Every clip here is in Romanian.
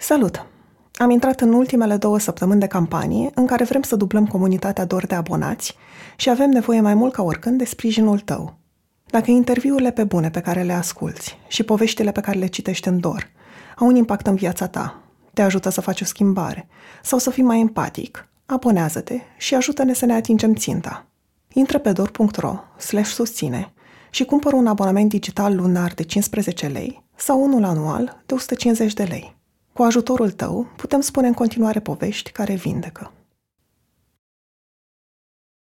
Salut! Am intrat în ultimele 2 săptămâni de campanie în care vrem să dublăm comunitatea DOR de abonați și avem nevoie mai mult ca oricând de sprijinul tău. Dacă interviurile pe bune pe care le asculți și poveștile pe care le citești în DOR au un impact în viața ta, te ajută să faci o schimbare sau să fii mai empatic, abonează-te și ajută-ne să ne atingem ținta. Intră pe dor.ro/susține și cumpără un abonament digital lunar de 15 lei sau unul anual de 150 de lei. Cu ajutorul tău putem spune în continuare povești care vindecă.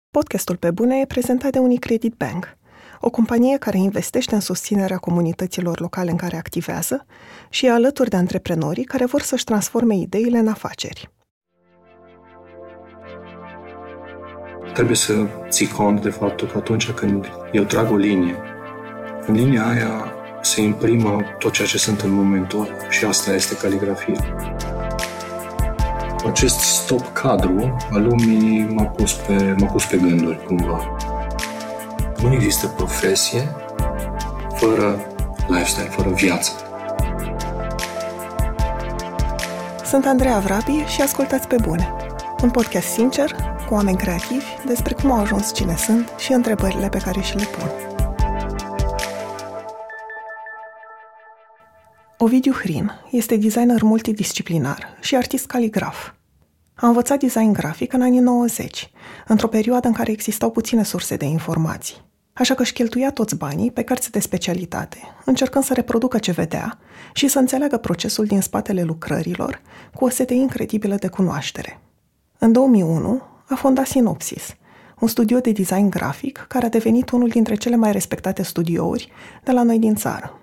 Podcastul Pe Bune e prezentat de Unicredit Bank, o companie care investește în susținerea comunităților locale în care activează și e alături de antreprenorii care vor să-și transforme ideile în afaceri. Trebuie să ții cont de faptul că atunci când eu trag o linie, în linia aia se imprimă tot ceea ce sunt în momentul ăla și asta este caligrafia. Acest stop-cadru al lumii m-a pus pe gânduri cumva. Nu există profesie fără lifestyle, fără viață. Sunt Andreea Vrabie și ascultați Pe Bune, un podcast sincer, cu oameni creativi despre cum au ajuns cine sunt și întrebările pe care și le pun. Ovidiu Hrin este designer multidisciplinar și artist caligraf. A învățat design grafic în anii 90, într-o perioadă în care existau puține surse de informații. Așa că își cheltuia toți banii pe cărți de specialitate, încercând să reproducă ce vedea și să înțeleagă procesul din spatele lucrărilor cu o sete incredibilă de cunoaștere. În 2001 a fondat Sinopsis, un studio de design grafic care a devenit unul dintre cele mai respectate studiouri de la noi din țară.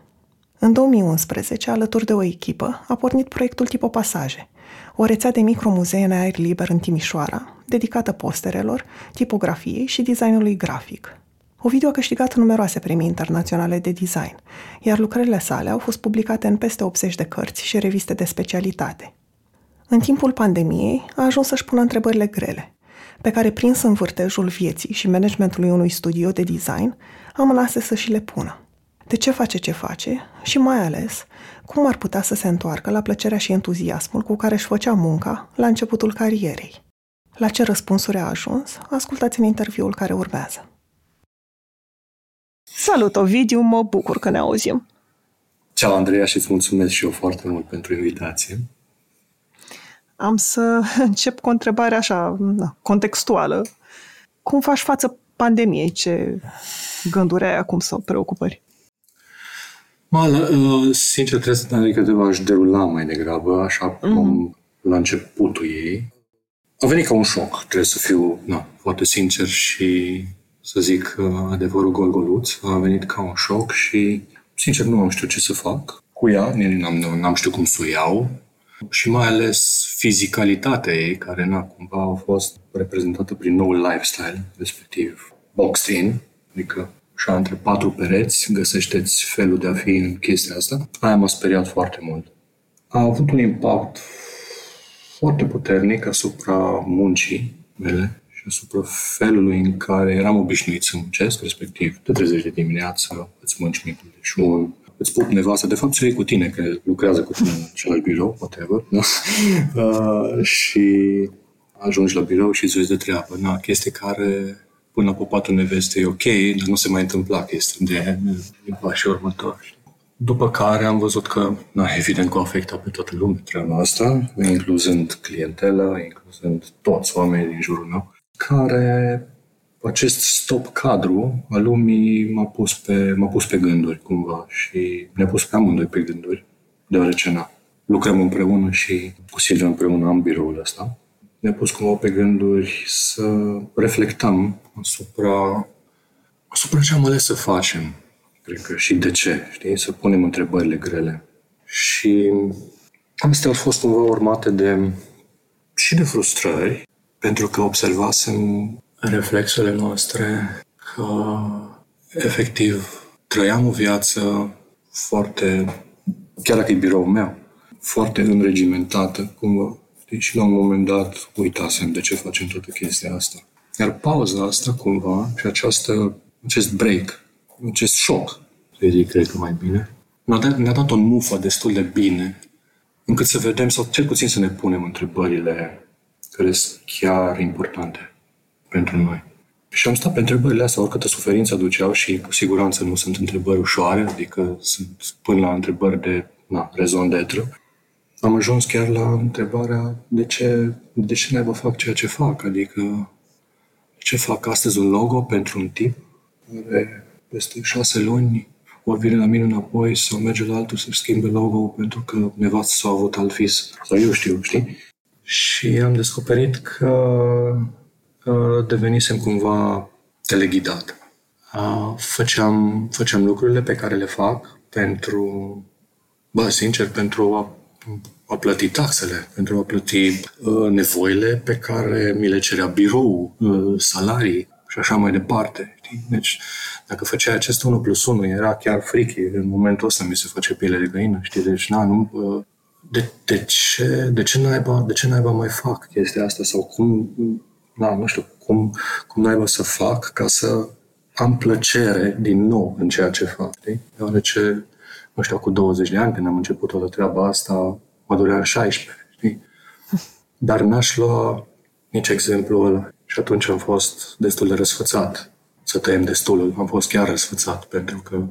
În 2011, alături de o echipă, a pornit proiectul Tipopasaje, o rețea de micromuzee în aer liber în Timișoara, dedicată posterelor, tipografiei și designului grafic. Ovidiu a câștigat numeroase premii internaționale de design, iar lucrările sale au fost publicate în peste 80 de cărți și reviste de specialitate. În timpul pandemiei a ajuns să-și pună întrebările grele, pe care, prins în vârtejul vieții și managementului unui studio de design, amânase să și le pună. De ce face și, mai ales, cum ar putea să se întoarcă la plăcerea și entuziasmul cu care își făcea munca la începutul carierei. La ce răspunsuri a ajuns, ascultați în interviul care urmează. Salut, Ovidiu! Mă bucur că ne auzim! Ceau, Andreea, și îți mulțumesc și eu foarte mult pentru invitație. Am să încep cu o întrebare așa, contextuală. Cum faci față pandemiei? Ce gânduri ai acum sau preocupări? Sincer, trebuie să te adică aș derula mai degrabă, așa cum la începutul ei. A venit ca un șoc, trebuie să fiu foarte sincer și să zic adevărul golgoluț. A venit ca un șoc și, sincer, nu am știut ce să fac cu ea, n-am știut cum să o iau. Și mai ales fizicalitatea ei, care cumva a fost reprezentată prin noul lifestyle, respectiv boxed-in, adică și între 4 pereți găsește-ți felul de a fi în chestia asta. Aia m-a speriat foarte mult. A avut un impact foarte puternic asupra muncii mele și asupra felului în care eram obișnuit să muncesc, respectiv te trezești de dimineață, îți mânci micul deșun, îți pup nevastă, de fapt să iei cu tine, că lucrează cu tine în același birou, whatever, și ajungi la birou și îți vezi de treabă. Chestii care până la popatul nevestei, ok, dar nu se mai întâmpla chestia de pașii următori. După care am văzut că, evident că a afectat pe toată lumea treaba asta, incluzând clientela, incluzând toți oamenii din jurul meu, care acest stop-cadru al lumii m-a pus pe gânduri cumva și ne-a pus pe amândoi pe gânduri, deoarece lucrăm împreună și cu Silvia împreună am biroul ăsta. Ne-a pus cumva pe gânduri să reflectăm asupra ce am ales să facem, cred că, și de ce, știi? Să punem întrebările grele. Și astea au fost cumva urmate și de frustrări, pentru că observasem reflexele noastre că, efectiv, trăiam o viață foarte, chiar dacă e biroul meu, foarte înregimentată, cumva. Și la un moment dat uitasem de ce facem toată chestia asta. Iar pauza asta, cumva, și acest break, acest șoc, să zic, cred că mai bine, ne-a dat o mufă destul de bine, încât să vedem sau cel puțin să ne punem întrebările care sunt chiar importante pentru noi. Și am stat pe întrebările astea, oricâtă suferință aduceau și cu siguranță nu sunt întrebări ușoare, adică sunt până la întrebări de raison d'être. Am ajuns chiar la întrebarea de ce naibă fac ceea ce fac, adică ce fac astăzi un logo pentru un tip care peste 6 luni ori vine la mine înapoi sau merge la altul să-și schimbe logo-ul pentru că nevastă s-a avut alt vis sau eu știu. Și am descoperit că devenisem cumva teleghidat. Făceam lucrurile pe care le fac pentru a plăti taxele, pentru a plăti nevoile pe care mi le cerea biroul, salarii și așa mai departe. Știi? Deci, dacă făcea acest 1+1, era chiar frică. În momentul ăsta mi se face piele de găină. Știi? Deci, de ce naiba mai fac chestia asta? Sau cum naiba să fac ca să am plăcere din nou în ceea ce fac. Știi? Deoarece, cu 20 de ani, când am început toată treaba asta, mă durea 16, știi? Dar n-aș lua nici exemplul ăla. Și atunci am fost destul de răsfățat. Să tăiem destulul. Am fost chiar răsfățat, pentru că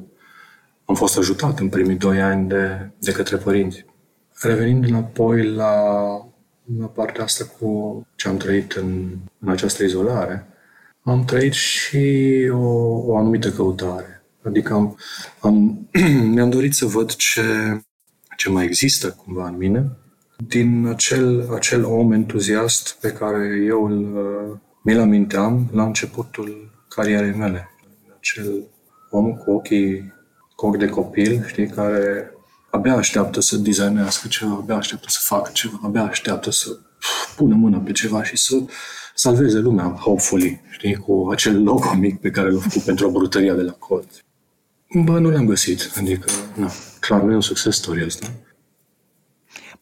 am fost ajutat în primii 2 ani de către părinți. Revenind înapoi la partea asta cu ce am trăit în această izolare, am trăit și o anumită căutare. Adică mi-am dorit să văd ce mai există cumva în mine din acel om entuziast pe care eu mi-l aminteam la începutul carierei mele. Acel om cu ochi de copil, știi, care abia așteaptă să designească ceva, abia așteaptă să facă ceva, abia așteaptă să pună mâna pe ceva și să salveze lumea, hopefully, știi, cu acel logo mic pe care l-a făcut pentru o brutăria de la colț. Nu l-am găsit, adică, clar nu e un succes story ăsta.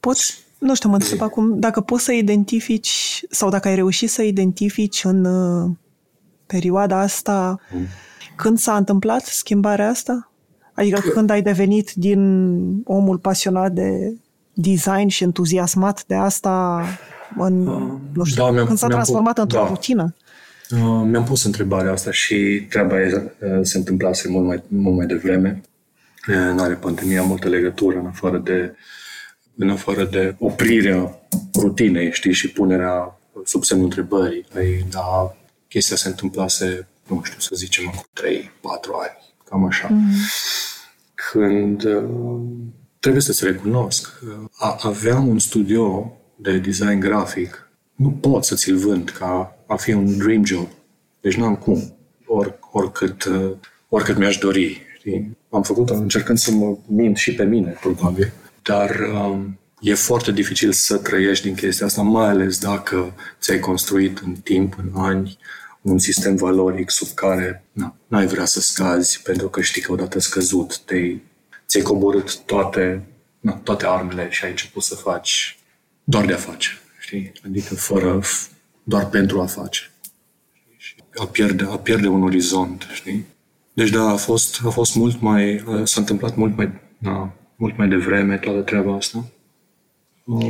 Poți, mă întreb acum, dacă poți să identifici, sau dacă ai reușit să identifici în perioada asta, când s-a întâmplat schimbarea asta? Adică când ai devenit din omul pasionat de design și entuziasmat de asta când s-a transformat într-o rutină? Mi-am pus întrebarea asta și treaba se întâmplase mult mai devreme. N-are pandemia multă legătură în afară de oprirea rutinei, știi, și punerea sub semnul întrebării. Dar chestia se întâmplase, să zicem, acum 3-4 ani, cam așa. Când, trebuie să-ți recunosc, aveam un studio de design grafic. Nu pot să ți-l vând ca a fi un dream job. Deci n-am cum, oricât mi-aș dori. Știi? Am făcut-o încercând să mă mint și pe mine, probabil. Dar e foarte dificil să trăiești din chestia asta, mai ales dacă ți-ai construit în timp, în ani, un sistem valoric sub care n-ai vrea să scazi, pentru că știi că odată scăzut, ți-ai coborât toate armele și ai început să faci doar de a face. Știi? Adică doar pentru a face. A pierde un orizont, știi? Deci a fost mult mai, s-a întâmplat mult mai devreme toată treaba asta.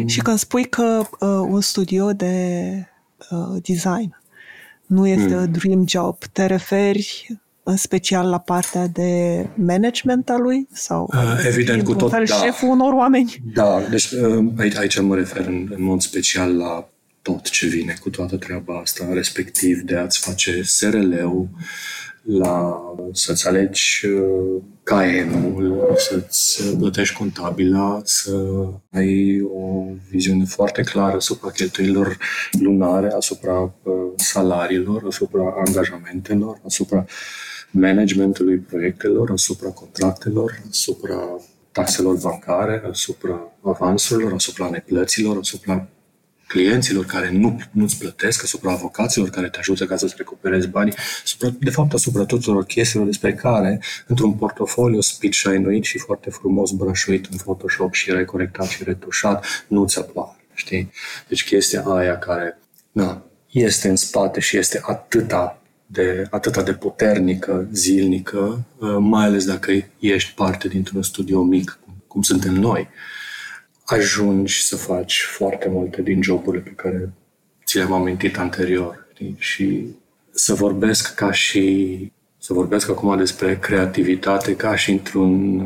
Și când spui că un studio de design nu este a dream job, te referi în special la partea de management a lui? Sau evident, cu tot, șeful unor oameni? Da, deci aici mă refer în mod special la tot ce vine cu toată treaba asta, respectiv de a-ți face SRL-ul, să-ți alegi caienul, să-ți plătești contabila, să ai o viziune foarte clară asupra cheltuielor lunare, asupra salariilor, asupra angajamentelor, asupra managementului proiectelor, asupra contractelor, asupra taxelor bancare, asupra avansurilor, asupra neplăților, asupra clienților care nu-ți plătesc, asupra avocaților care te ajută ca să-ți recuperezi banii, asupra tuturor chestiilor despre care, într-un portofoliu spit și ainuit și foarte frumos brășuit în Photoshop și recorectat și retușat, nu-ți apar, știi? Deci chestia aia care este în spate și este atâta de puternică, zilnică, mai ales dacă ești parte dintr-un studio mic, cum suntem noi, ajungi să faci foarte multe din joburile pe care ți le-am amintit anterior. Și să vorbesc acum despre creativitate ca și într-un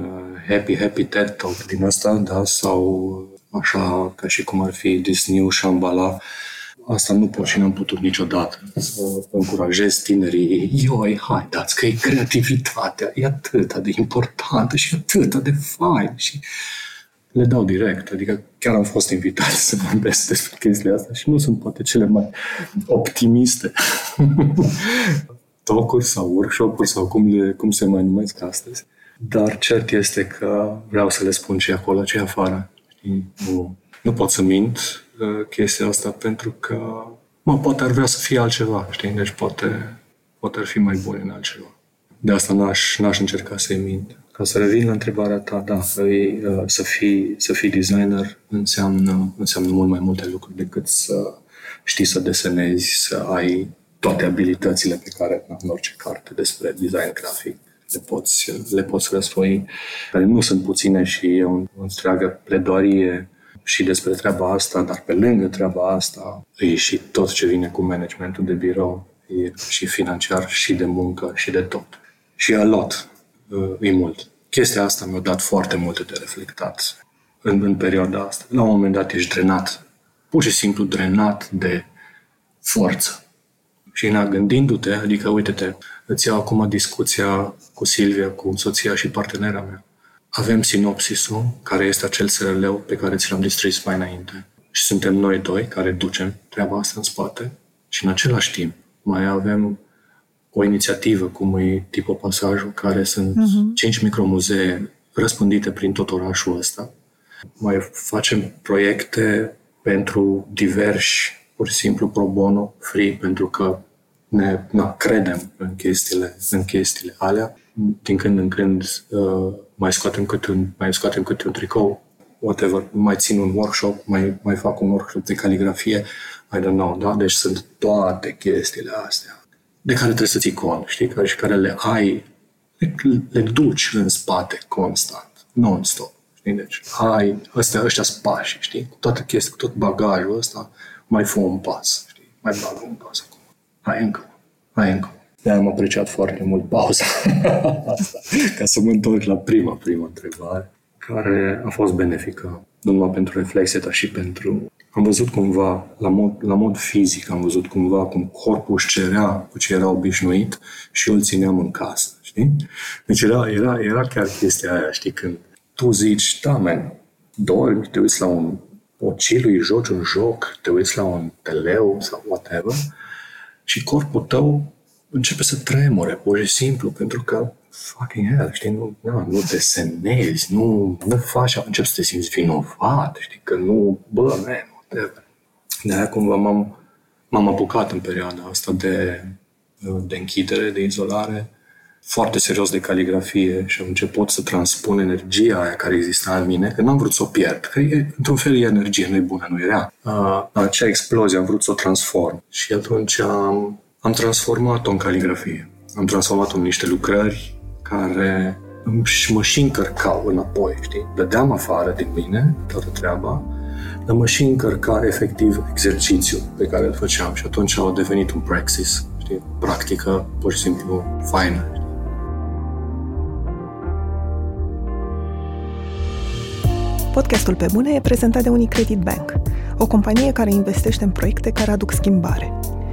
happy TED Talk din ăsta, da? Sau așa ca și cum ar fi this new Shambhala. Asta nu pot și n-am putut niciodată. Să încurajez tinerii, hai, dați că e creativitatea, e atâta de importantă și atâta de fain. Și le dau direct, adică chiar am fost invitat să vorbesc despre chestiile astea și nu sunt poate cele mai optimiste talk-uri sau workshop-uri sau cum se mai numesc astăzi. Dar cert este că vreau să le spun ce acolo, ce afară. Nu pot să mint chestia asta pentru că poate ar vrea să fie altceva, deci poate ar fi mai bun în altceva. De asta n-aș încerca să-i mint. Ca să revin la întrebarea ta, da, să fii designer înseamnă mult mai multe lucruri decât să știi să desenezi, să ai toate abilitățile pe care în orice carte despre design grafic le poți răsfoi, care nu sunt puține și e o întreagă pledoarie și despre treaba asta, dar pe lângă treaba asta e și tot ce vine cu managementul de birou, e și financiar, și de muncă, și de tot. Și a lot. E mult. Chestia asta mi-a dat foarte multe de reflectat în perioada asta. La un moment dat ești drenat, pur și simplu drenat de forță. Și gândindu-te, adică uite-te, îți iau acum discuția cu Silvia, cu soția și partenera mea. Avem sinopsisul, care este acel SRL-ul pe care ți l-am distris mai înainte. Și suntem noi doi care ducem treaba asta în spate și în același timp mai avem o inițiativă, cum e Tipopasaje, care sunt 5 micromuzee răspândite prin tot orașul ăsta. Mai facem proiecte pentru diversi, pur și simplu pro bono, free, pentru că ne credem în chestiile alea. Din când în când mai scoatem câte un tricou, whatever, mai țin un workshop, mai fac un workshop de caligrafie, I don't know, da? Deci sunt toate chestiile astea de care trebuie să ții cont, știi? Și care le ai, le duci în spate constant, non-stop, știi? Deci ai, ăștia-s pași, știi? Cu toată chestia, cu tot bagajul ăsta, mai fă un pas, știi? Mai bag un pas acum. Hai încă. De-aia am apreciat foarte mult pauza asta, ca să mă întorc la prima întrebare, care a fost benefică, nu numai pentru reflexie, dar și pentru... Am văzut cumva, la mod fizic, cum corpul își cerea cu ce era obișnuit și eu îl țineam în casă, știi? Deci era chiar chestia aia, știi? Când tu zici, da, man, dormi, te uiți la un pocilui, joci un joc, te uiți la un teleu sau whatever și corpul tău începe să tremure, pur și simplu, pentru că fucking hell, știi, nu desenezi, nu faci, începi să te simți vinovat, știi, că nu, de-aia cumva m-am apucat în perioada asta de închidere, de izolare, foarte serios de caligrafie și am început să transpun energia aia care exista în mine, că n-am vrut să o pierd, că într-un fel e energie, nu e bună, nu e rea. Acea explozie am vrut să o transform și atunci am transformat-o în caligrafie. Am transformat-o în niște lucrări care mă și încărcau înapoi, știi? Dădeam afară din mine toată treaba, dar mă și încărca efectiv exercițiul pe care îl făceam și atunci a devenit un praxis, știi? Practică pur și simplu faină. Podcastul Pe Bune e prezentat de Unicredit Bank, o companie care investește în proiecte care aduc schimbare.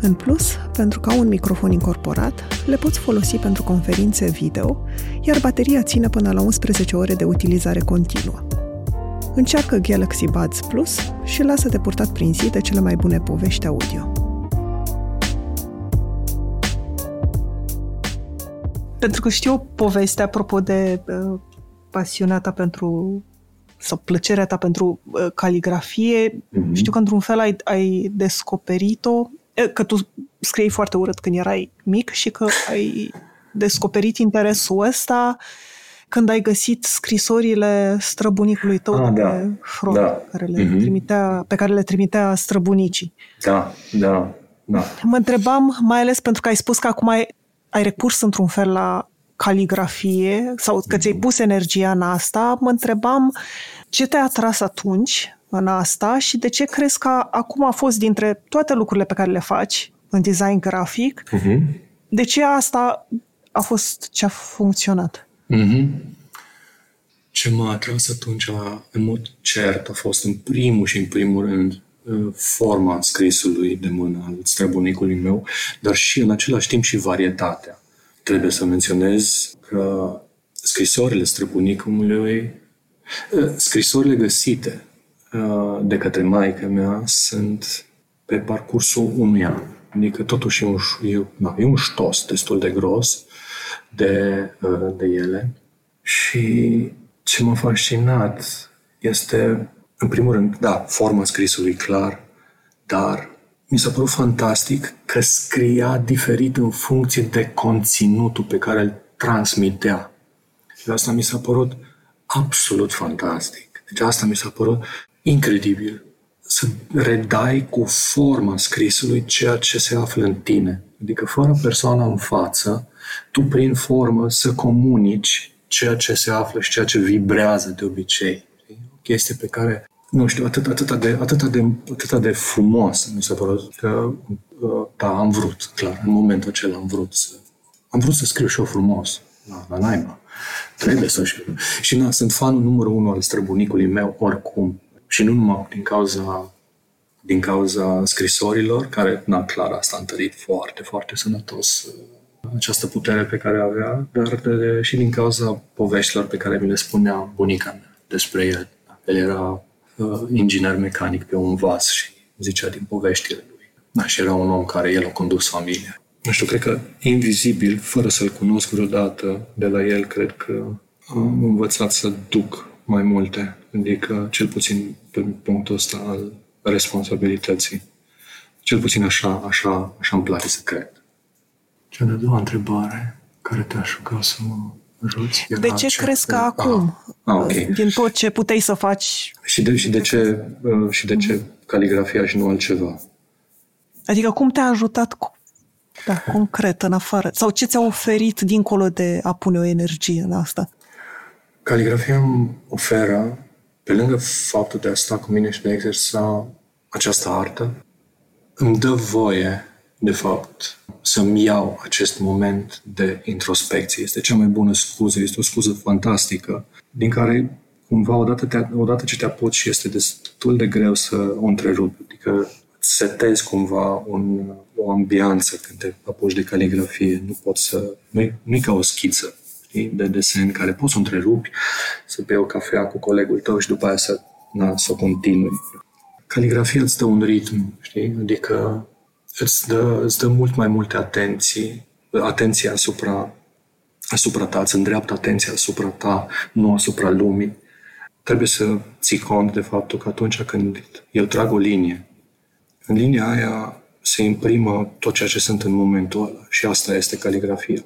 În plus, pentru că au un microfon incorporat, le poți folosi pentru conferințe video, iar bateria ține până la 11 ore de utilizare continuă. Încearcă Galaxy Buds Plus și lasă-te purtat prin zi de cele mai bune povești audio. Pentru că știu o poveste, apropo de pasiunea ta pentru, sau plăcerea ta pentru caligrafie, știu că într-un fel ai descoperit-o, că tu scriei foarte urât când erai mic și că ai descoperit interesul ăsta când ai găsit scrisorile străbunicului tău pe care le trimitea străbunicii. Da. Mă întrebam, mai ales pentru că ai spus că acum ai recurs într-un fel la caligrafie sau că ți-ai pus energia în asta, mă întrebam ce te-a atras atunci în asta și de ce crezi că acum a fost, dintre toate lucrurile pe care le faci în design grafic, de ce asta a fost ce a funcționat? Ce m-a atras atunci, în mod cert, a fost în primul rând forma scrisului de mână al străbunicului meu, dar și în același timp și varietatea. Trebuie să menționez că scrisorile străbunicului, scrisorile găsite de către maică mea, sunt pe parcursul unui an. Adică totuși e un ștos destul de gros de ele. Și ce m-a fascinat este, în primul rând, forma scrisului, clar, dar mi s-a părut fantastic că scria diferit în funcție de conținutul pe care îl transmitea. Și asta mi s-a părut absolut fantastic. Deci asta mi s-a părut incredibil. Să redai cu forma scrisului ceea ce se află în tine. Adică fără persoana în față, tu prin formă să comunici ceea ce se află și ceea ce vibrează de obicei. Chestie pe care, nu știu, atâta de frumoasă mi s-a părut că am vrut, clar, în momentul acela am vrut să scriu și eu frumos, la naiba. Trebuie să scriu. Și sunt fanul numărul 1 al străbunicului meu oricum. Și nu numai din cauza scrisorilor, care, clar, asta a întărit foarte, foarte sănătos această putere pe care avea, dar și din cauza poveștilor pe care mi le spunea bunica mea despre el. El era inginer mecanic pe un vas și zicea din poveștile lui. Și era un om care el a condus familia. Nu știu, cred că invizibil, fără să-l cunosc vreodată de la el, cred că am învățat să duc mai multe. Adică, cel puțin pe punctul ăsta al responsabilității. Cel puțin așa îmi place să cred. Cea de-a doua întrebare care te-aș ruga să mă ajuți. De ce crezi că acum, din tot ce puteai să faci... Și de ce caligrafia și nu altceva? Adică, cum te-a ajutat concret, în afară? Sau ce ți-a oferit dincolo de a pune o energie în asta? Caligrafia îmi oferă, pe lângă faptul de a sta cu mine și de a exersa această artă, îmi dă voie, de fapt, să-mi iau acest moment de introspecție. Este cea mai bună scuză, este o scuză fantastică, din care, cumva, odată ce te apuci, este destul de greu să o întrerupi. Adică setezi, cumva, o ambianță când te apuci de caligrafie. Nu e ca o schiță de desen, care poți să întrerupi, să bei o cafea cu colegul tău și după aia să o continui. Caligrafia îți dă un ritm, adică îți dă mult mai multe atenție asupra ta, îți îndreaptă atenția asupra ta, nu asupra lumii. Trebuie să ții cont de faptul că atunci când eu trag o linie, în linia aia se imprimă tot ceea ce sunt în momentul ăla și asta este caligrafia.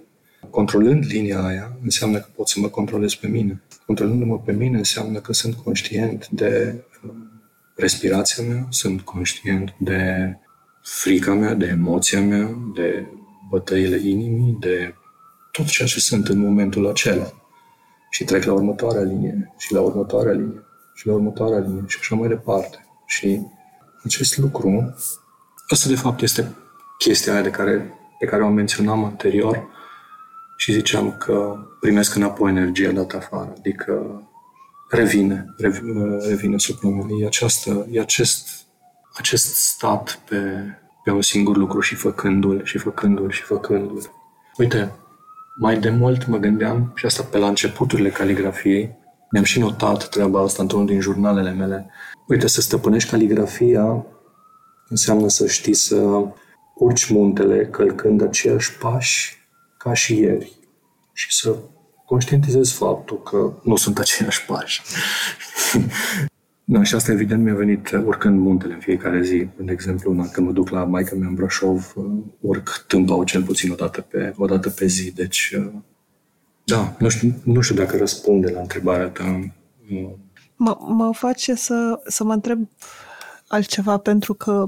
Controlând linia aia, înseamnă că pot să mă controlez pe mine. Controlându-mă pe mine înseamnă că sunt conștient de respirația mea, sunt conștient de frica mea, de emoția mea, de bătăile inimii, de tot ceea ce sunt în momentul acela. Și trec la următoarea linie, și la următoarea linie, și la următoarea linie, și așa mai departe. Și acest lucru, asta de fapt este chestia aia pe care o menționam anterior, și ziceam că primesc înapoi energia dată afară, adică revine sub România. Acest stat pe un singur lucru și făcându-l. Uite, mai de mult mă gândeam, și asta pe la începuturile caligrafiei, mi-am și notat treaba asta într-unul din jurnalele mele. Uite, să stăpânești caligrafia înseamnă să știi să urci muntele călcând aceiași pași ca și ieri și să conștientizezi faptul că nu sunt aceiași pași. Da, și asta evident mi-a venit urcând muntele în fiecare zi. De exemplu, când mă duc la maică mea în Brașov, urc tâmpau cel puțin o dată pe zi. Deci, da, nu știu dacă răspunde la întrebarea ta. Mă face să mă întreb altceva, pentru că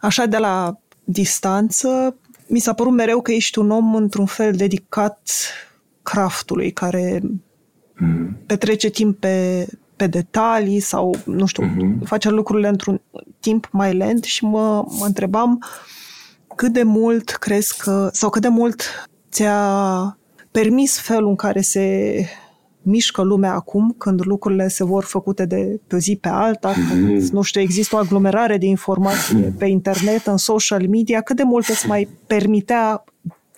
așa de la distanță mi s-a părut mereu că ești un om într-un fel dedicat craftului, care petrece timp pe detalii sau, nu știu, face lucrurile într-un timp mai lent și mă întrebam cât de mult crezi că, sau cât de mult ți-a permis felul în care se mișcă lumea acum, când lucrurile se vor făcute de pe o zi pe alta, când, nu știu, există o aglomerare de informații pe internet, în social media, cât de mult îți mai permitea,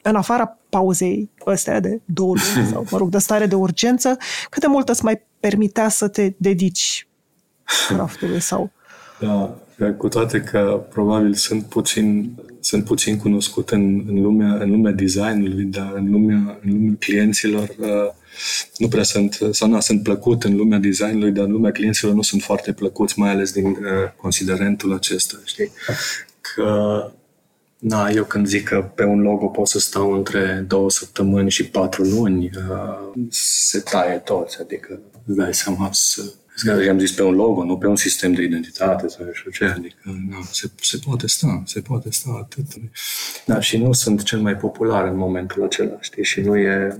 în afara pauzei astea de 2 luni sau, mă rog, de stare de urgență, cât de mult îți mai permitea să te dedici craftului sau... Da, cu toate că probabil sunt puțin cunoscut în lumea design-ului, dar în lumea clienților nu prea sunt, sau nu, sunt plăcut în lumea design-ului, dar în lumea clienților nu sunt foarte plăcuți, mai ales din considerentul acesta, știi? Că na, eu când zic că pe un logo pot să stau între 2 săptămâni și 4 luni, se taie toți, adică îți dai seama am zis pe un logo, nu pe un sistem de identitate sau ce, adică na, se poate sta atât. Da, și nu sunt cel mai popular în momentul acela, știi, și nu e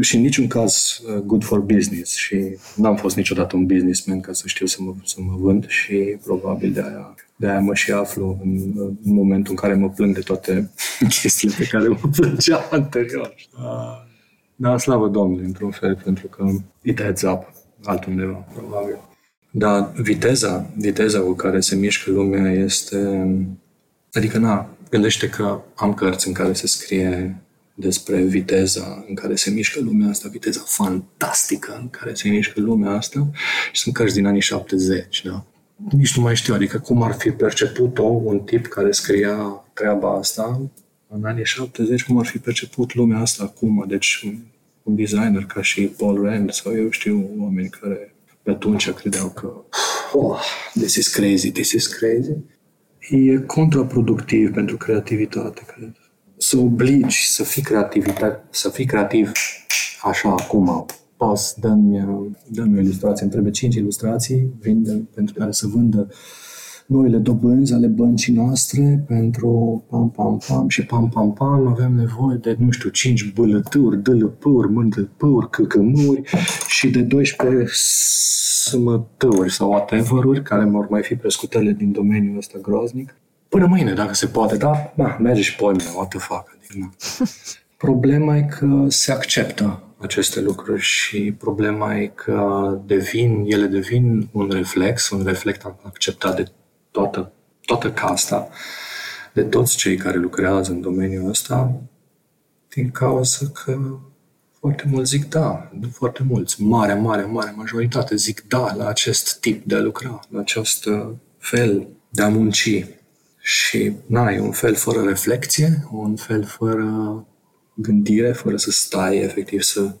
și în niciun caz good for business și n-am fost niciodată un businessman ca să știu să mă vând și probabil de aia mă și aflu în momentul în care mă plâng de toate chestiile pe care mă plângeam anterior. Da, slavă Domnului, într-un fel, pentru că it adds up altundeva, probabil. Dar viteza cu care se mișcă lumea este... Adică, na, gândește că am cărți în care se scrie despre viteza în care se mișcă lumea asta, viteza fantastică în care se mișcă lumea asta și sunt cărți din anii 70, da? Nici nu mai știu, adică cum ar fi perceput-o un tip care scria treaba asta în anii 70, cum ar fi perceput lumea asta acum, deci un designer ca și Paul Rand sau eu știu oameni care pe atunci credeau că oh, this is crazy. E contraproductiv pentru creativitate, cred. Să obligi să fii creativ așa acum. Pas, dă-mi o ilustrație, îmi trebuie 5 ilustrații pentru care să vândă noile dobânzi ale băncii noastre pentru pam-pam-pam și pam-pam-pam avem nevoie de, nu știu, 5 bălături, dălăpăuri, mândălăpăuri, căcămuri și de 12 sămătăuri sau whatever-uri care vor mai fi prescutele din domeniul ăsta groaznic. Până mâine, dacă se poate, dar merge și poimile, what the fuck. Adică, problema e că se acceptă aceste lucruri și problema e că ele devin un reflex acceptat de toată casta, de toți cei care lucrează în domeniul ăsta, din cauza că foarte mulți zic da, nu foarte mulți, mare majoritate zic da la acest tip de a lucra, la acest fel de a munci. Și na, e un fel fără reflecție, un fel fără gândire, fără să stai efectiv să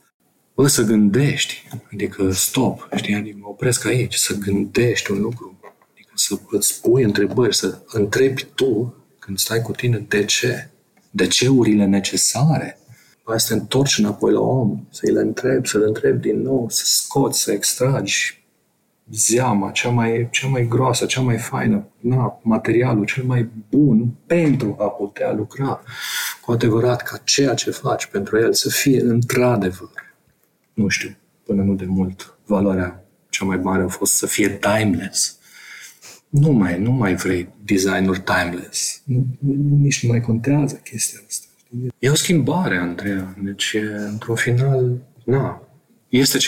gândești, adică stop, știi, adică mă opresc aici, să gândești un lucru, adică să îți pui întrebări, să întrebi tu când stai cu tine de ce-urile necesare, apoi să te întorci înapoi la om, să-i le întrebi, să-l întrebi din nou, să scoți, să extragi zeama cea mai groasă, cea mai faină, na, materialul cel mai bun pentru a putea lucra cu adevărat ca ceea ce faci pentru el să fie într-adevăr. Nu știu, până nu de mult, valoarea cea mai mare a fost să fie timeless. Nu mai vrei design-uri timeless. Nici nu mai contează chestia asta. E o schimbare, Andreea. Deci, într-un final, na, este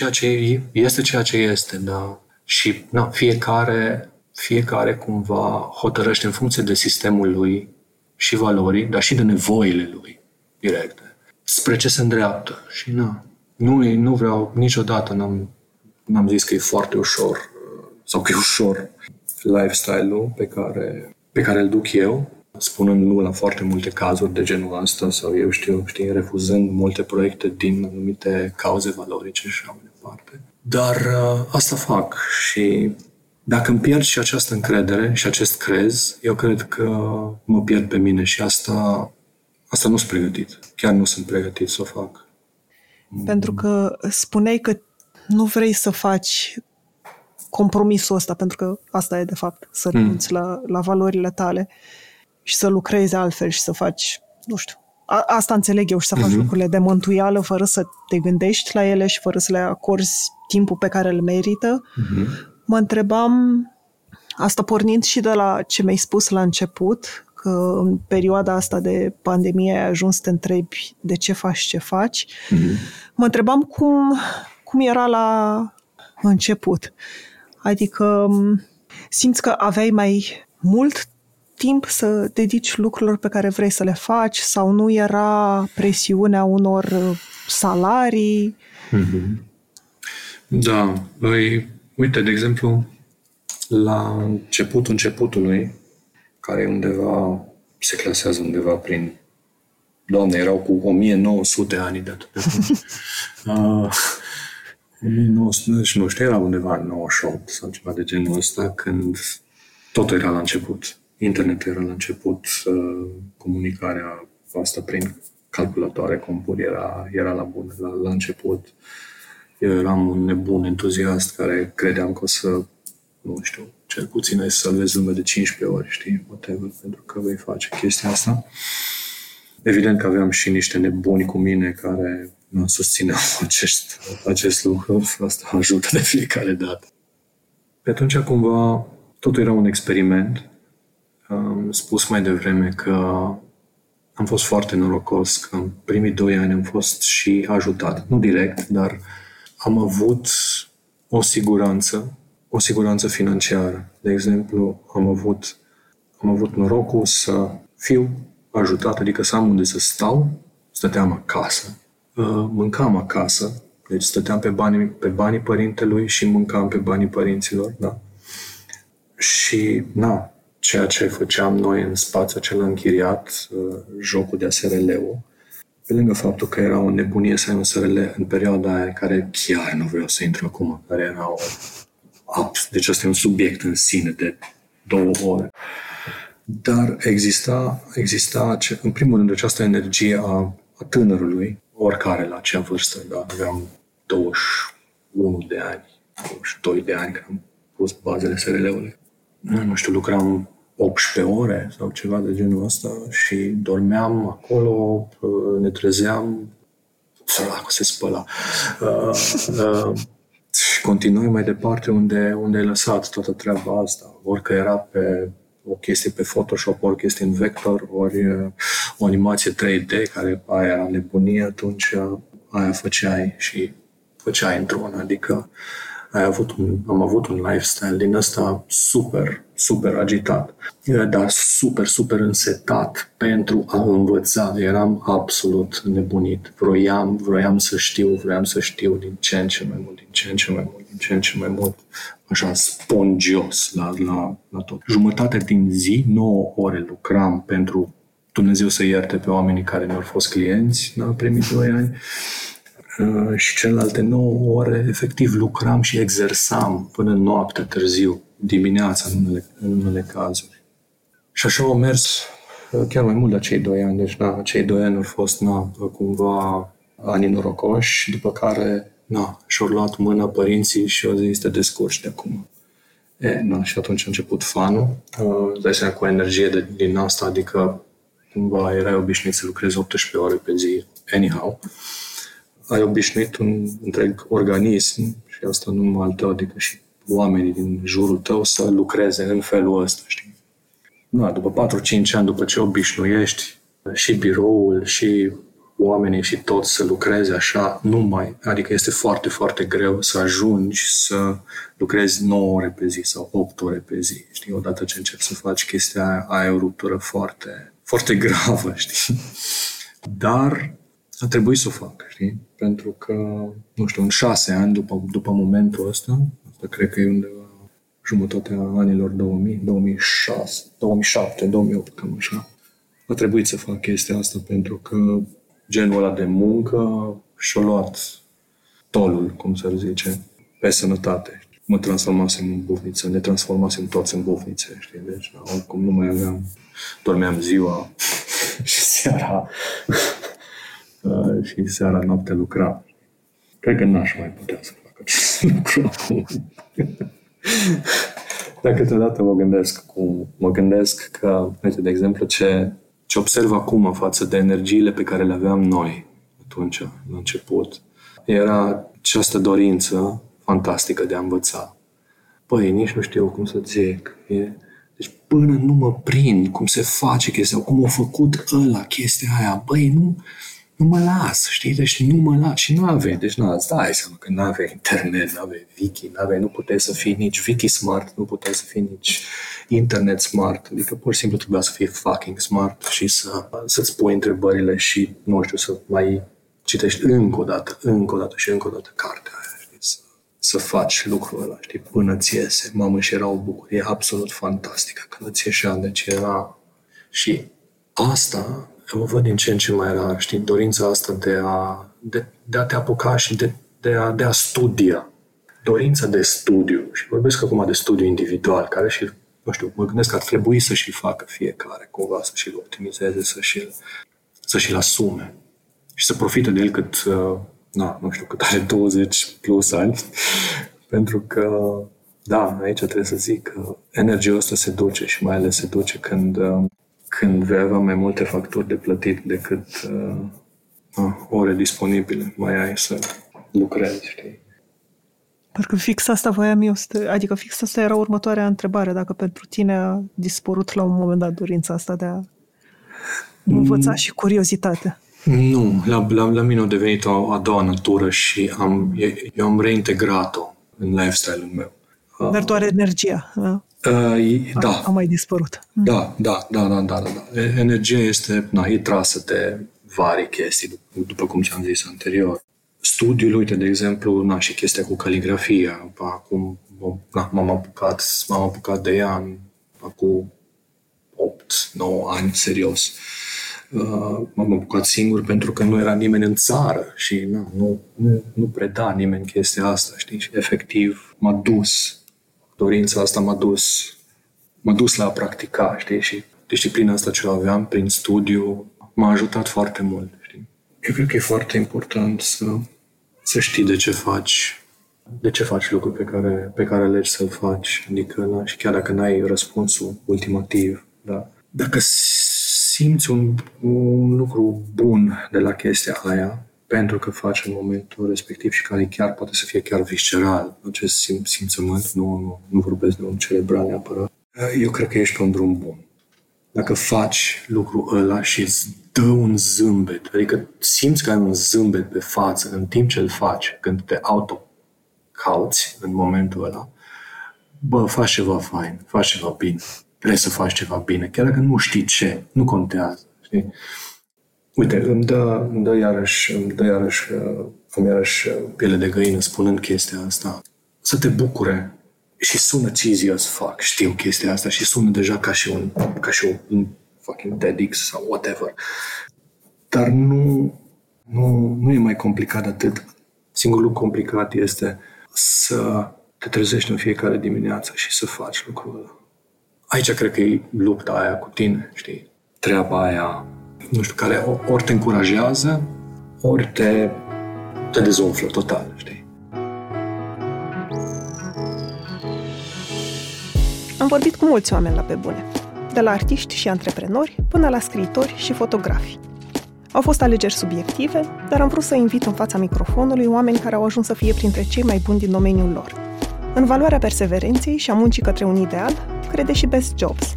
ceea ce este, da. Și na, fiecare cumva hotărăște în funcție de sistemul lui și valorii, dar și de nevoile lui directe, spre ce se îndreaptă. Și na, nu vreau niciodată, n-am zis că e foarte ușor sau că e ușor lifestyle-ul pe care îl duc eu, spunând nu la foarte multe cazuri de genul ăsta sau eu știu, refuzând multe proiecte din anumite cauze valorice și așa mai departe. Dar asta fac și dacă îmi pierd și această încredere și acest crez, eu cred că mă pierd pe mine și asta nu sunt pregătit. Chiar nu sunt pregătit să o fac. Pentru că spuneai că nu vrei să faci compromisul ăsta, pentru că asta e de fapt, să renunți la valorile tale și să lucrezi altfel și să faci, nu știu, asta înțeleg eu, și să faci lucrurile de mântuială fără să te gândești la ele și fără să le acorzi timpul pe care îl merită. Mă întrebam, asta pornind și de la ce mi-ai spus la început, că în perioada asta de pandemie ai ajuns să te întrebi de ce faci ce faci. Mă întrebam cum era la început. Adică simți că aveai mai mult timp să dedici lucrurilor pe care vrei să le faci sau nu era presiunea unor salarii? Da, uite, de exemplu, la începutului, care undeva se clasează undeva prin... Doamne, erau cu 1900 ani de atât. 1900, nu știu, era undeva în 98 sau ceva de genul ăsta, când totul era la început. Internetul era la început, comunicarea asta prin calculatoare, compuri era la bun, la început. Eu eram un nebun entuziast care credeam că o să, nu știu, cel puțin ai să salvezi lumea de 15 ori, știi, whatever, pentru că vei face chestia asta. Evident că aveam și niște nebuni cu mine care mă susțineau acest lucru. Asta ajută de fiecare dată. Pe atunci, cumva, totul era un experiment. Am spus mai devreme că am fost foarte norocos, că în primii 2 ani am fost și ajutat. Nu direct, dar am avut o siguranță financiară. De exemplu, am avut norocul să fiu ajutat, adică să am unde să stau. Stăteam acasă, mâncam acasă, deci stăteam pe banii părintelui și mâncam pe banii părinților, da. Și, na, ceea ce făceam noi în spațiul acela închiriat, jocul de SRL-ul, pe lângă faptul că era o nebunie să ai un SRL în perioada aia, care chiar nu vreau să intru acum, care era deci asta e un subiect în sine de 2 ore. Dar exista în primul rând această energie a tânărului, oricare la acea vârstă, da? Aveam 21 de ani, 22 de ani când am pus bazele SRL-ului. Nu știu, lucram 18 ore sau ceva de genul ăsta și dormeam acolo, ne trezeam, săracul se spăla. Și continuai mai departe unde ai lăsat toată treaba asta. Orică era pe o chestie pe Photoshop, ori chestie în vector, ori o animație 3D, care aia era nebunie, atunci aia făceai într-una. Adică am avut un lifestyle din ăsta super, super agitat, dar super, super însetat pentru a învăța. Eram absolut nebunit. Vroiam să știu din ce în ce mai mult. Așa, spongios la tot. Jumătate din zi, 9 ore lucram pentru Dumnezeu să ierte pe oamenii care mi-au fost clienți în primii 2 ani. Și celelalte 9 ore efectiv lucram și exersam până noapte, târziu, dimineața în unele cazuri. Și așa au mers chiar mai mult la cei 2 ani. Deci, na, cei 2 ani au fost, na, cumva anii norocoși, după care, na, și-au luat mâna părinții și au zis, te descurci de acum. Și atunci a început fanul. Dai seama, cu energie din asta, adică cumva erai obișnuit să lucrezi 18 ore pe zi, anyhow. Ai obișnuit un întreg organism și asta nu numai al tău, adică și oamenii din jurul tău să lucreze în felul ăsta, știi? După 4-5 ani, după ce obișnuiești și biroul, și oamenii și toți să lucreze așa numai, adică este foarte, foarte greu să ajungi să lucrezi 9 ore pe zi sau 8 ore pe zi. Știi, odată ce începi să faci chestia aia, ai o ruptură foarte, foarte gravă, știi? Dar a trebuit să o fac, știi? Pentru că, nu știu, în 6 ani după momentul ăsta cred că e undeva jumătatea anilor 2000, 2006, 2007, 2008, cam așa, a trebuit să fac chestia asta pentru că genul ăla de muncă și-a luat tolul, cum să zice, pe sănătate. Mă transformasem în bufniță, ne transformasem toți în bufnițe, știi? Deci, oricum nu mai aveam, dormeam ziua și seara și seara, noaptea lucram. Cred că n-aș mai putea să fac acest lucru acum. Dar câteodată mă gândesc că, uite, de exemplu, ce observ acum față de energiile pe care le aveam noi atunci, la început, era această dorință fantastică de a învăța. Păi, nici nu știu cum să zic. Deci până nu mă prind cum se face chestia, cum a făcut ăla chestia aia, băi, nu mă las, știi? Deci nu mă las și nu aveai. Deci îți dai seama că nu aveai internet, nu aveai wiki, nu puteai să fii nici wiki smart, nu puteai să fii nici internet smart. Adică pur și simplu trebuia să fii fucking smart și să-ți pui întrebările și, nu știu, să mai citești încă o dată și încă o dată cartea aia, știi? Să faci lucrul ăla, știi? Până ți iese. Mamă, și era o bucurie absolut fantastică când ți ieșea. Deci era... Și asta... Mă văd din ce în ce mai rar, știi, dorința asta de a te apuca și de a studia. Dorința de studiu. Și vorbesc acum de studiu individual, care și, nu știu, mă gândesc că ar trebui să și facă fiecare, cumva să și-l optimizeze, să și-l asume. Și să profite de el cât, nu știu, cât are 20 plus ani. Pentru că, da, aici trebuie să zic că energia asta se duce și mai ales se duce când vei avea mai multe facturi de plătit decât ore disponibile mai ai să lucrezi, știi? Parcă fix asta voiam eu, adică fix asta era următoarea întrebare, dacă pentru tine a dispărut la un moment dat dorința asta de a învăța și curiozitatea. Nu, la mine a devenit o a doua natură și eu am reintegrat-o în lifestyle-ul meu. Dar doar energia, da? Da. A mai dispărut. Da. Energia este, e trasă de vari chestii, după cum ți-am zis anterior. Studiul, uite, de exemplu, și chestia cu caligrafia. Acum m-am apucat de ea acum 8-9 ani, serios. M-am apucat singur pentru că nu era nimeni în țară și nu preda nimeni chestia asta, știi? Și efectiv dorința asta m-a dus la a practica, știi? Și disciplina asta ce o aveam prin studiu m-a ajutat foarte mult, știi? Eu cred că e foarte important să știi de ce faci lucruri pe care alegi să-l faci. Adică, și chiar dacă n-ai răspunsul ultimativ, da? Dacă simți un lucru bun de la chestia aia, pentru că faci în momentul respectiv și care chiar poate să fie chiar visceral acest simțământ, nu vorbesc de un cerebral neapărat, eu cred că ești pe un drum bun. Dacă faci lucrul ăla și îți dă un zâmbet, adică simți că ai un zâmbet pe față în timp ce îl faci, când te autocauți în momentul ăla, bă, faci ceva fain, faci ceva bine, trebuie să faci ceva bine, chiar dacă nu știi ce, nu contează, știi? Uite, îmi dă iarăși piele de găină spunând chestia asta. Să te bucure și sună cheesy as fuck, știu chestia asta și sună deja ca și un fucking TEDx sau whatever. Dar nu e mai complicat atât. Singurul lucru complicat este să te trezești în fiecare dimineață și să faci lucrul ăla. Aici cred că e lupta aia cu tine, știi? Treaba aia, nu știu, care ori te încurajează, ori te dezumflă total, știi? Am vorbit cu mulți oameni la Pe Bune, de la artiști și antreprenori până la scriitori și fotografi. Au fost alegeri subiective, dar am vrut să invit în fața microfonului oameni care au ajuns să fie printre cei mai buni din domeniul lor. În valoarea perseverenței și a muncii către un ideal, crede și Best Jobs,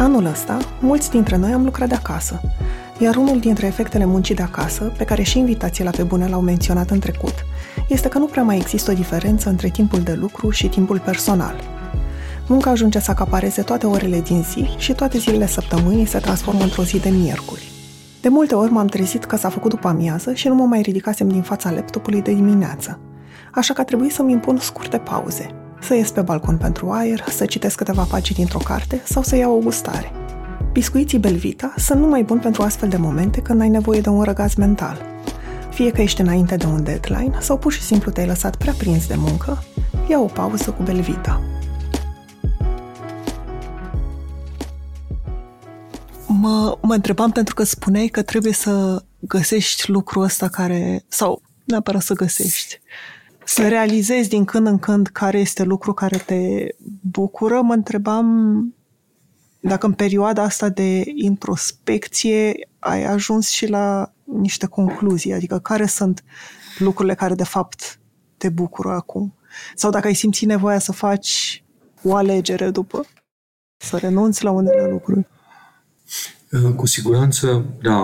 Anul ăsta, mulți dintre noi am lucrat de acasă, iar unul dintre efectele muncii de acasă, pe care și invitații la Pe Bune l-au menționat în trecut, este că nu prea mai există o diferență între timpul de lucru și timpul personal. Munca ajunge să acapareze toate orele din zi și toate zilele săptămânii se transformă într-o zi de miercuri. De multe ori m-am trezit că s-a făcut după amiază și nu mă mai ridicasem din fața laptopului de dimineață, așa că a trebuit să-mi impun scurte pauze. Să ies pe balcon pentru aer, să citesc câteva pagini dintr-o carte sau să iau o gustare. Biscuiții Belvita sunt numai buni pentru astfel de momente când ai nevoie de un răgaz mental. Fie că ești înainte de un deadline sau pur și simplu te-ai lăsat prea prins de muncă, ia o pauză cu Belvita. Mă întrebam pentru că spuneai că trebuie să găsești lucrul ăsta care... sau neapărat să găsești... Să realizezi din când în când care este lucru care te bucură. Mă întrebam dacă în perioada asta de introspecție ai ajuns și la niște concluzii, adică care sunt lucrurile care de fapt te bucură acum. Sau dacă ai simțit nevoia să faci o alegere după, să renunți la unele lucruri. Cu siguranță, da.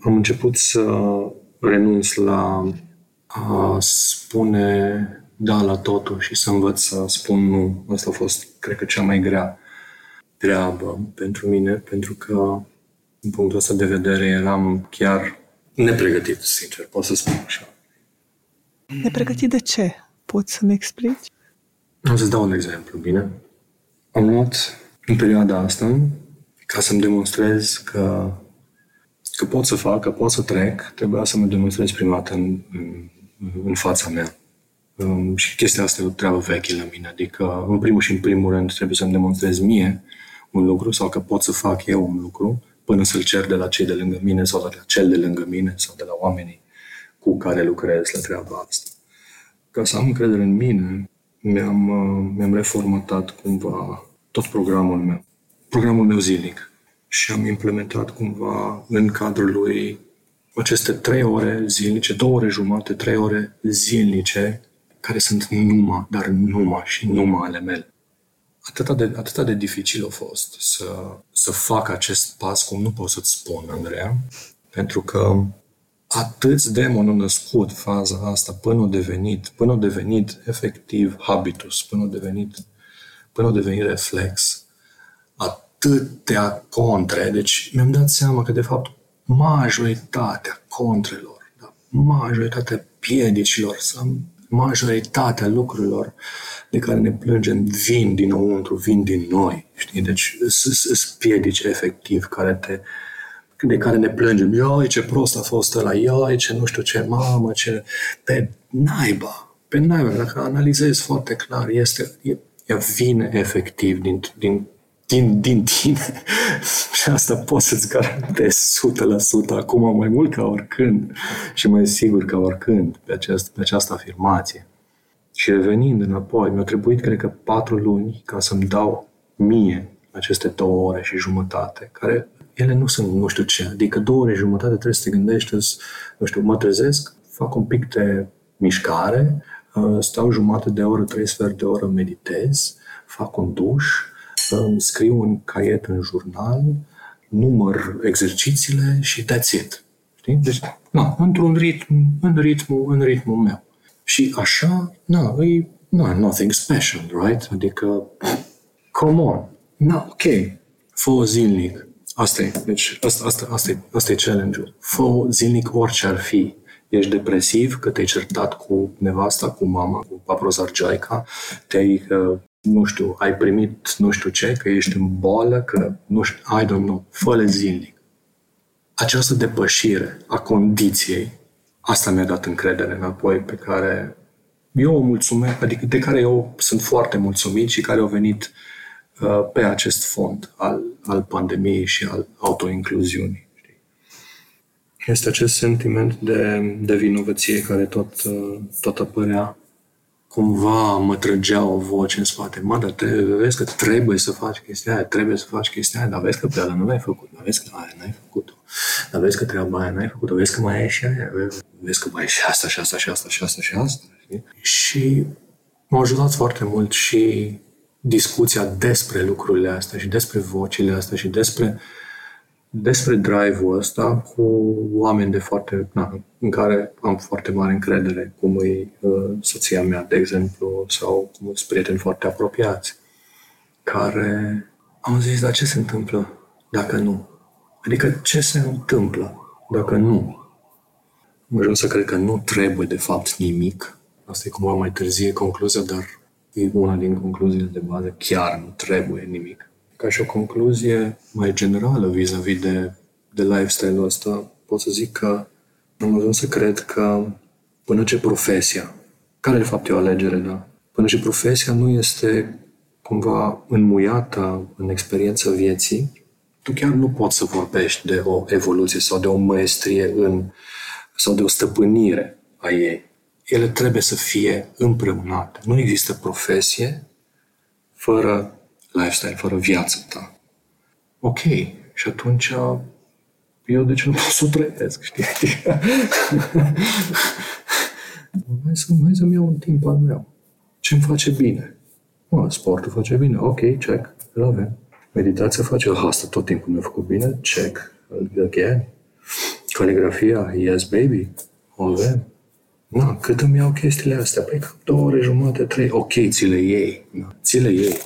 Am început să renunț la... a spune da la totul și să învăț să spun nu. Asta a fost, cred că, cea mai grea treabă pentru mine, pentru că, din punctul ăsta de vedere, eram chiar nepregătit, sincer, pot să spun așa. Nepregătit de ce? Poți să-mi explici? Am să-ți dau un exemplu, bine? Am luat în perioada asta ca să-mi demonstrez că pot să fac, că pot să trec, trebuia să mă demonstrez prima dată în fața mea. Și chestia asta e o treabă veche la mine. Adică, în primul și în primul rând, trebuie să-mi demonstrez mie un lucru sau că pot să fac eu un lucru până să-l cer de la cei de lângă mine sau de la cel de lângă mine sau de la oamenii cu care lucrez la treaba asta. Ca să am încredere în mine, mi-am reformatat cumva tot programul meu zilnic. Și am implementat cumva în cadrul lui aceste 3 ore zilnice, 2 ore jumate, 3 ore zilnice, care sunt numai, dar numai și numai ale mele. Atâta de dificil a fost să fac acest pas, cum nu pot să-ți spun, Andreea, pentru că atât de m-a născut faza asta până a devenit efectiv habitus, până a devenit reflex, atâtea contre, deci mi-am dat seama că de fapt majoritatea contrelor, majoritatea piedicilor sau majoritatea lucrurilor de care ne plângem vin dinăuntru, vin din noi, știi? Deci sunt piedici efectiv de care ne plângem. Ioi, ce prost a fost ăla, ioi, ce nu știu ce, mamă, ce... Pe naiba, dacă analizezi foarte clar, e vine efectiv din tine și asta pot să-ți garantez 100%, acum mai mult ca oricând și mai sigur ca oricând pe această afirmație. Și revenind înapoi, mi-a trebuit, cred că, 4 luni ca să-mi dau mie aceste 2 ore și jumătate, care ele nu sunt nu știu ce, adică 2 ore și jumătate trebuie să te gândești, nu știu, mă trezesc, fac un pic de mișcare, stau 1/2 de oră, 3/4 de oră, meditez, fac un duș, scriu un caiet în jurnal, număr exercițiile și that's it. Știi? Deci, într-un ritm, în ritmul meu. Și așa, nothing special, right? Adică, come on. Ok, fă zilnic. Asta e, deci, asta e challenge-ul. Fă zilnic orice ar fi. Ești depresiv, că te-ai certat cu nevasta, cu mama, cu paprozargeaica, te-ai... nu știu, ai primit nu știu ce, că ești în boală, că nu știu, I don't know, fă-le zilnic. Această depășire a condiției, asta mi-a dat încredere înapoi, pe care eu o mulțumesc, adică de care eu sunt foarte mulțumit și care au venit pe acest fond al pandemiei și al autoincluziunii. Este acest sentiment de vinovăție care tot apărea. Cumva mă trăgea o voce în spate. Mă, dar vezi că trebuie să faci chestia aia, dar vezi că pe alea nu l-ai făcut, dar vezi că aia n-ai făcut-o, dar vezi că treaba aia n-ai făcut-o, vezi că mai e și aia, vezi că mai e și asta, și asta, și asta, și asta, și asta. Și m-a ajutat foarte mult și discuția despre lucrurile astea și despre vocile astea și despre drive-ul ăsta cu oameni de foarte, în care am foarte mare încredere, cum e soția mea, de exemplu, sau cum sunt prieteni foarte apropiați, care au zis, dar ce se întâmplă dacă nu? Adică ce se întâmplă dacă nu? Am ajuns să cred că nu trebuie de fapt nimic. Asta e cumva mai târziu concluzia, dar e una din concluziile de bază. Chiar nu trebuie nimic. Ca și o concluzie mai generală vis-a-vis de lifestyle-ul ăsta, pot să zic că am ajuns să cred că până ce profesia, care de fapt e o alegere, da? Până ce profesia nu este cumva înmuiată în experiența vieții, tu chiar nu poți să vorbești de o evoluție sau de o maestrie sau de o stăpânire a ei. Ele trebuie să fie împreunate. Nu există profesie fără lifestyle, fără viața ta. Ok, și atunci eu de ce nu pot să trăiesc, știi? Hai să-mi iau un timp al meu. Ce-mi face bine? Sportul face bine, ok, check, îl avem. Meditația face, asta tot timpul mi-a făcut bine, check, again. Caligrafia, yes baby, o avem. Na, cât îmi iau chestiile astea? Păi 2 ore jumate, 3, ok, ți le iei. Ți le iei.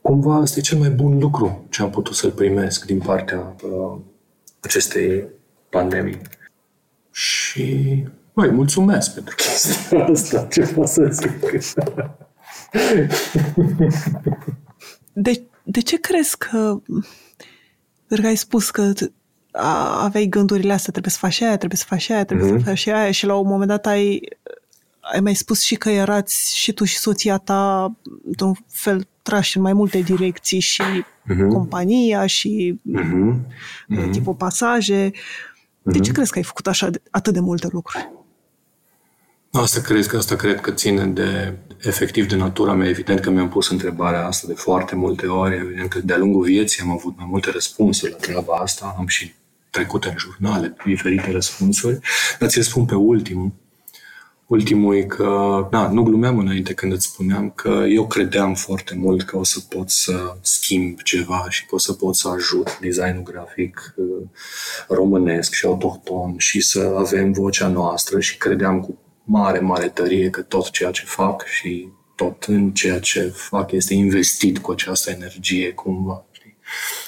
Cumva ăsta e cel mai bun lucru ce am putut să-l primesc din partea acestei pandemii. Și, băi, mulțumesc pentru chestia asta. Ce pot să zic? De ce crezi că, pentru că ai spus că aveai gândurile astea, trebuie să faci aia, trebuie să faci aia și la un moment dat ai mai spus și că erați și tu și soția ta într-un fel trași în mai multe direcții și compania și Tipopasaje. De ce crezi că ai făcut așa atât de multe lucruri? Asta cred că ține efectiv de natura mea. Evident că mi-am pus întrebarea asta de foarte multe ori. Evident că de-a lungul vieții am avut mai multe răspunsuri la treaba asta. Am și trecut în jurnale diferite răspunsuri. Dar ți-l spun pe ultimul. Ultimul e că, nu glumeam înainte când îți spuneam că eu credeam foarte mult că o să pot să schimb ceva și că o să pot să ajut designul grafic românesc și autohton și să avem vocea noastră și credeam cu mare, mare tărie că tot ceea ce fac și tot în ceea ce fac este investit cu această energie cumva, știi?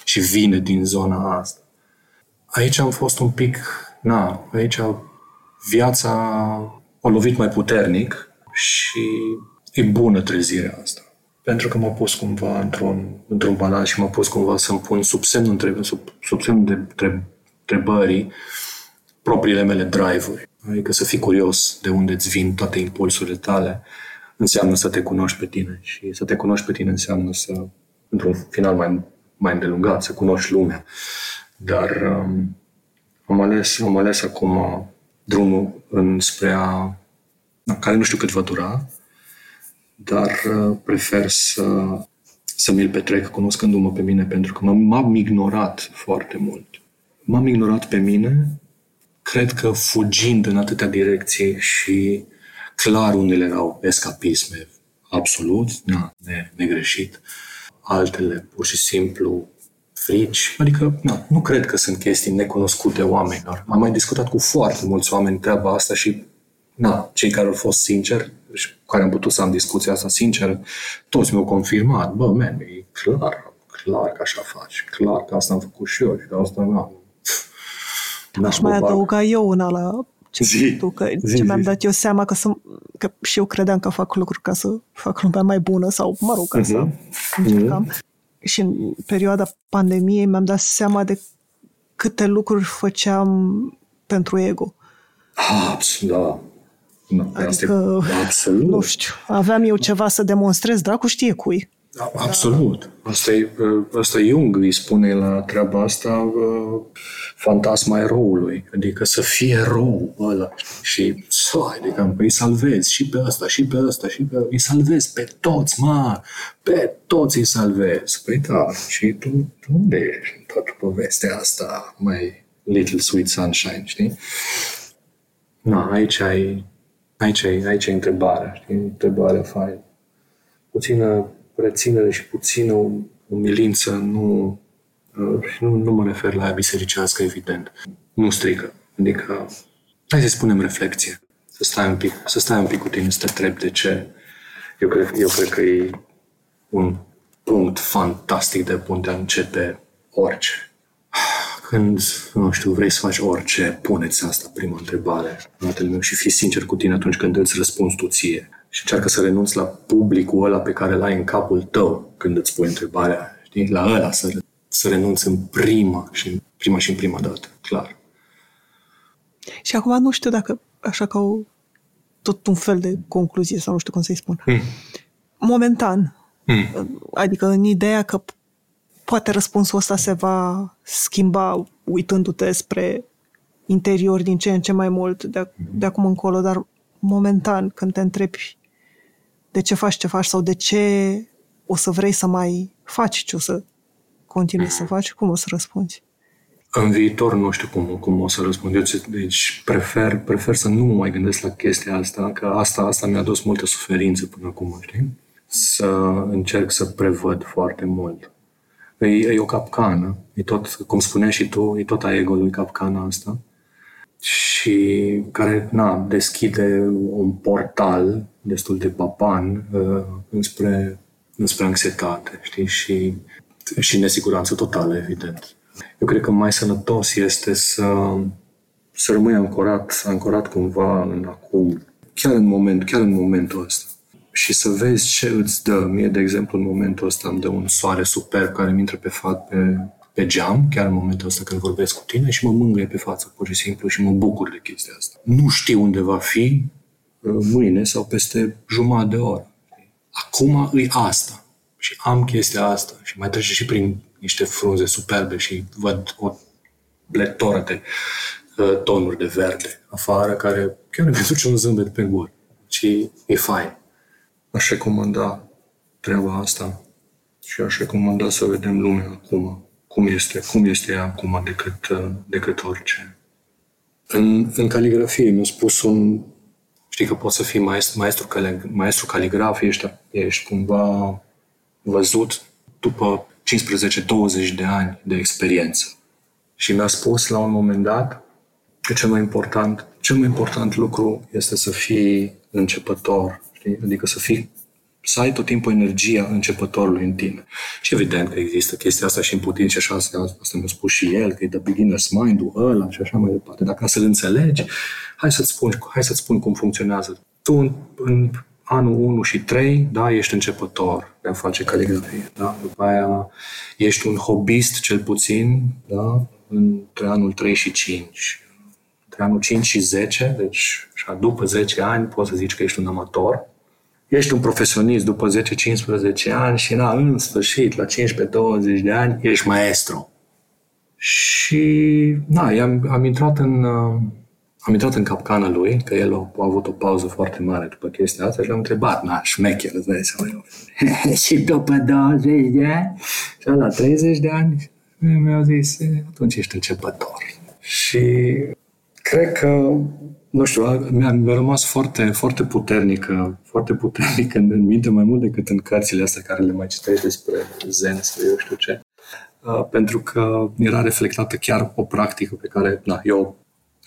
Și vine din zona asta. Aici am fost un pic, aici viața a lovit mai puternic și e bună trezirea asta. Pentru că m-a pus cumva într-un balans și m-a pus cumva să-mi pun sub semnul întrebării propriile mele drive-uri. Adică să fii curios de unde îți vin toate impulsurile tale înseamnă să te cunoști pe tine și să te cunoști pe tine înseamnă să, într-un final mai îndelungat, să cunoști lumea. Dar am ales acum drumul înspre care nu știu cât va dura, dar prefer să mi-l petrec cunoscându-mă pe mine, pentru că m-am ignorat foarte mult. M-am ignorat pe mine, cred că fugind în atâtea direcții și clar unele erau escapisme absolut, negreșit, altele pur și simplu frici. Adică, nu cred că sunt chestii necunoscute oamenilor. Am mai discutat cu foarte mulți oameni treaba asta și, cei care au fost sinceri și cu care am putut să am discuția asta sinceră, toți mi-au confirmat. Bă, man, e clar că așa faci, clar că asta am făcut și eu și de asta Aș mai adăuga eu una la ce mi-am dat eu seama că și eu credeam că fac lucruri ca să fac lumea mai bună sau, mă rog, ca să încercam. Și în perioada pandemiei mi-am dat seama de câte lucruri făceam pentru ego. Absolut. Adică, nu știu, aveam eu ceva să demonstrez, dracu știe cui. Da, absolut. Asta Jung îi spune la treaba asta fantasma eroului. Adică să fie erou ăla. Și adică îi salvezi și pe ăsta, și pe ăsta, și pe ăsta. Îi salvezi pe toți, mă! Pe toți îi salvezi. Păi da, și tu unde ești în toată povestea asta? Mai Little Sweet Sunshine, știi? Na, aici ai întrebarea, știi? Întrebarea faină. Puțină reținere și puțină umilință, nu mă refer la bisericească, evident. Nu strică. Adică, hai să-i spunem reflecție. Să stai un pic cu tine, să te trebi de ce. Eu cred că e un punct fantastic de punte a începe orice. Când, nu știu, vrei să faci orice, pune-ți asta, prima întrebare, fratele meu, și fii sincer cu tine atunci când îți răspunzi tu ție. Și încearcă să renunți la publicul ăla pe care l-ai în capul tău când îți pui întrebarea, știi? La ăla să renunți în prima dată, clar. Și acum nu știu dacă, așa ca tot un fel de concluzie sau nu știu cum să-i spun, momentan, adică în ideea că poate răspunsul ăsta se va schimba uitându-te spre interior din ce în ce mai mult de acum încolo, dar momentan când te întrebi de ce faci ce faci sau de ce o să vrei să mai faci, ce o să continui să faci, cum o să răspunzi? În viitor nu știu cum o să răspund. Eu, deci prefer să nu mă mai gândesc la chestia asta, că asta mi-a dus multă suferință până acum, știi? Să încerc să prevăd foarte mult. E o capcană, e tot, cum spuneai și tu, e tot a ego-ului capcana asta și care, deschide un portal destul de papan înspre anxietate, știi, și nesiguranță totală, evident. Eu cred că mai sănătos este să rămâi ancorat cumva în acum, chiar în momentul ăsta. Și să vezi ce îți dă. Mie, de exemplu, în momentul ăsta îmi dă un soare superb care mi intră pe geam, chiar în momentul ăsta când vorbesc cu tine, și mă mângâie pe față, pur și simplu, și mă bucur de chestia asta. Nu știu unde va fi mâine sau peste jumătate de oră. Acum e asta. Și am chestia asta. Și mai trece și prin niște frunze superbe și văd o pletoră de tonuri de verde afară, care chiar îmi duce un zâmbet pe gură. Și e fain. Aș recomanda treaba asta și aș recomanda să vedem lumea acum, cum este ea acum decât orice. În caligrafie mi-a spus știi că poți să fii maestru caligraf, ești cumva văzut după 15-20 de ani de experiență. Și mi-a spus la un moment dat că cel mai important lucru este să fii începător. Adică să ai tot timpul energia începătorului în tine. Și evident că există chestia asta și în Putin, și asta mi-a spus și el, că e the beginner's mind-ul ăla și așa mai departe. Dacă să-l înțelegi, hai să-ți spun cum funcționează. Tu în anul 1 și 3, da, ești începător de a face caligrafie. Da? După aia ești un hobbyist cel puțin, da? Între anul 3 și 5. Între anul 5 și 10, deci după 10 ani poți să zici că ești un amator. Ești un profesionist după 10-15 ani și în sfârșit, la 15-20 de ani, ești maestru. Și am intrat în capcana lui, că el a avut o pauză foarte mare după chestia asta și l-am întrebat, șmecher, îți dai seama. Și după 20 de ani și la 30 de ani mi-au zis, atunci ești începător. Și cred că nu știu, mi-a rămas foarte puternică în minte, mai mult decât în cărțile astea care le mai citești despre zen sau eu știu ce, pentru că era reflectată chiar o practică pe care eu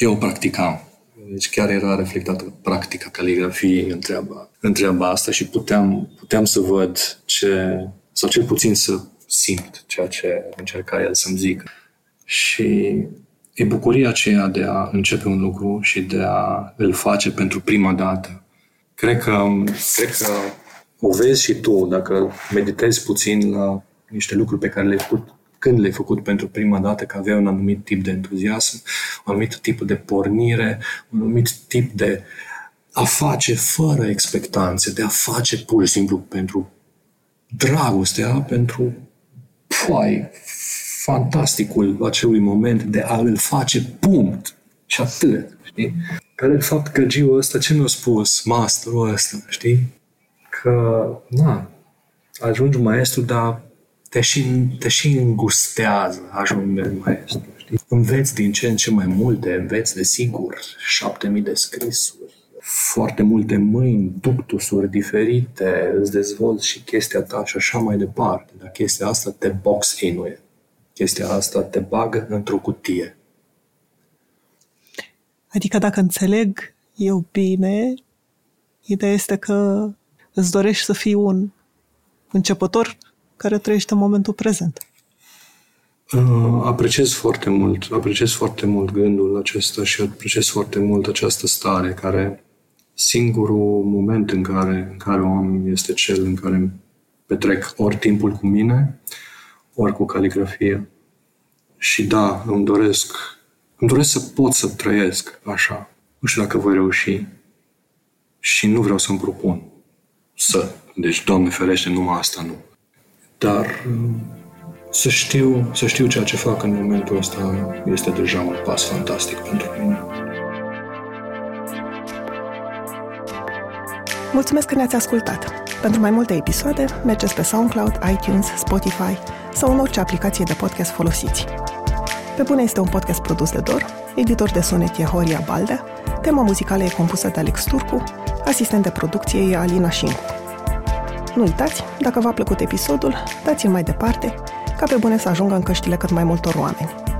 o practicam. Deci chiar era reflectată practica caligrafiei în treaba asta și puteam să văd ce, sau cel puțin să simt ceea ce încerca el să-mi zică. Și e bucuria aceea de a începe un lucru și de a îl face pentru prima dată. Cred că o vezi și tu, dacă meditezi puțin la niște lucruri pe care le-ai făcut, când le-ai făcut pentru prima dată, că aveai un anumit tip de entuziasm, un anumit tip de pornire, un anumit tip de a face fără expectanțe, de a face pur și simplu pentru dragostea pentru fantasticul acelui moment de a îl face punct și atât, știi? Care, de fapt, găgiul ăsta, ce mi-a spus masterul ăsta, știi? Că, na, ajungi maestru, dar te și îngustează ajungând maestru, știi? Înveți din ce în ce mai multe, înveți, desigur, 7.000 de scrisuri, foarte multe mâini, ductusuri diferite, îți dezvolți și chestia ta și așa mai departe. Dar chestia asta te box-in-uie. Chestia asta te bagă într-o cutie. Adică dacă înțeleg eu bine, ideea este că îți dorești să fii un începător care trăiește în momentul prezent. Apreciez foarte mult gândul acesta și apreciez foarte mult această stare, care singurul moment în care o am este cel în care îmi petrec ori timpul cu mine, ori cu caligrafie. Și da, îmi doresc să pot să trăiesc așa. Nu știu dacă voi reuși și nu vreau să-mi propun să. Deci, Doamne ferește, numai asta nu. Dar să știu ceea ce fac în momentul ăsta este deja un pas fantastic pentru mine. Mulțumesc că ne-ați ascultat! Pentru mai multe episoade, mergeți pe SoundCloud, iTunes, Spotify sau în orice aplicație de podcast folosiți. Pe Bune este un podcast produs de DOR, editor de sunet e Horia Baldea, tema muzicală e compusă de Alex Turcu, asistent de producție e Alina Șincu. Nu uitați, dacă v-a plăcut episodul, dați-l mai departe, ca Pe Bune să ajungă în căștile cât mai multor oameni.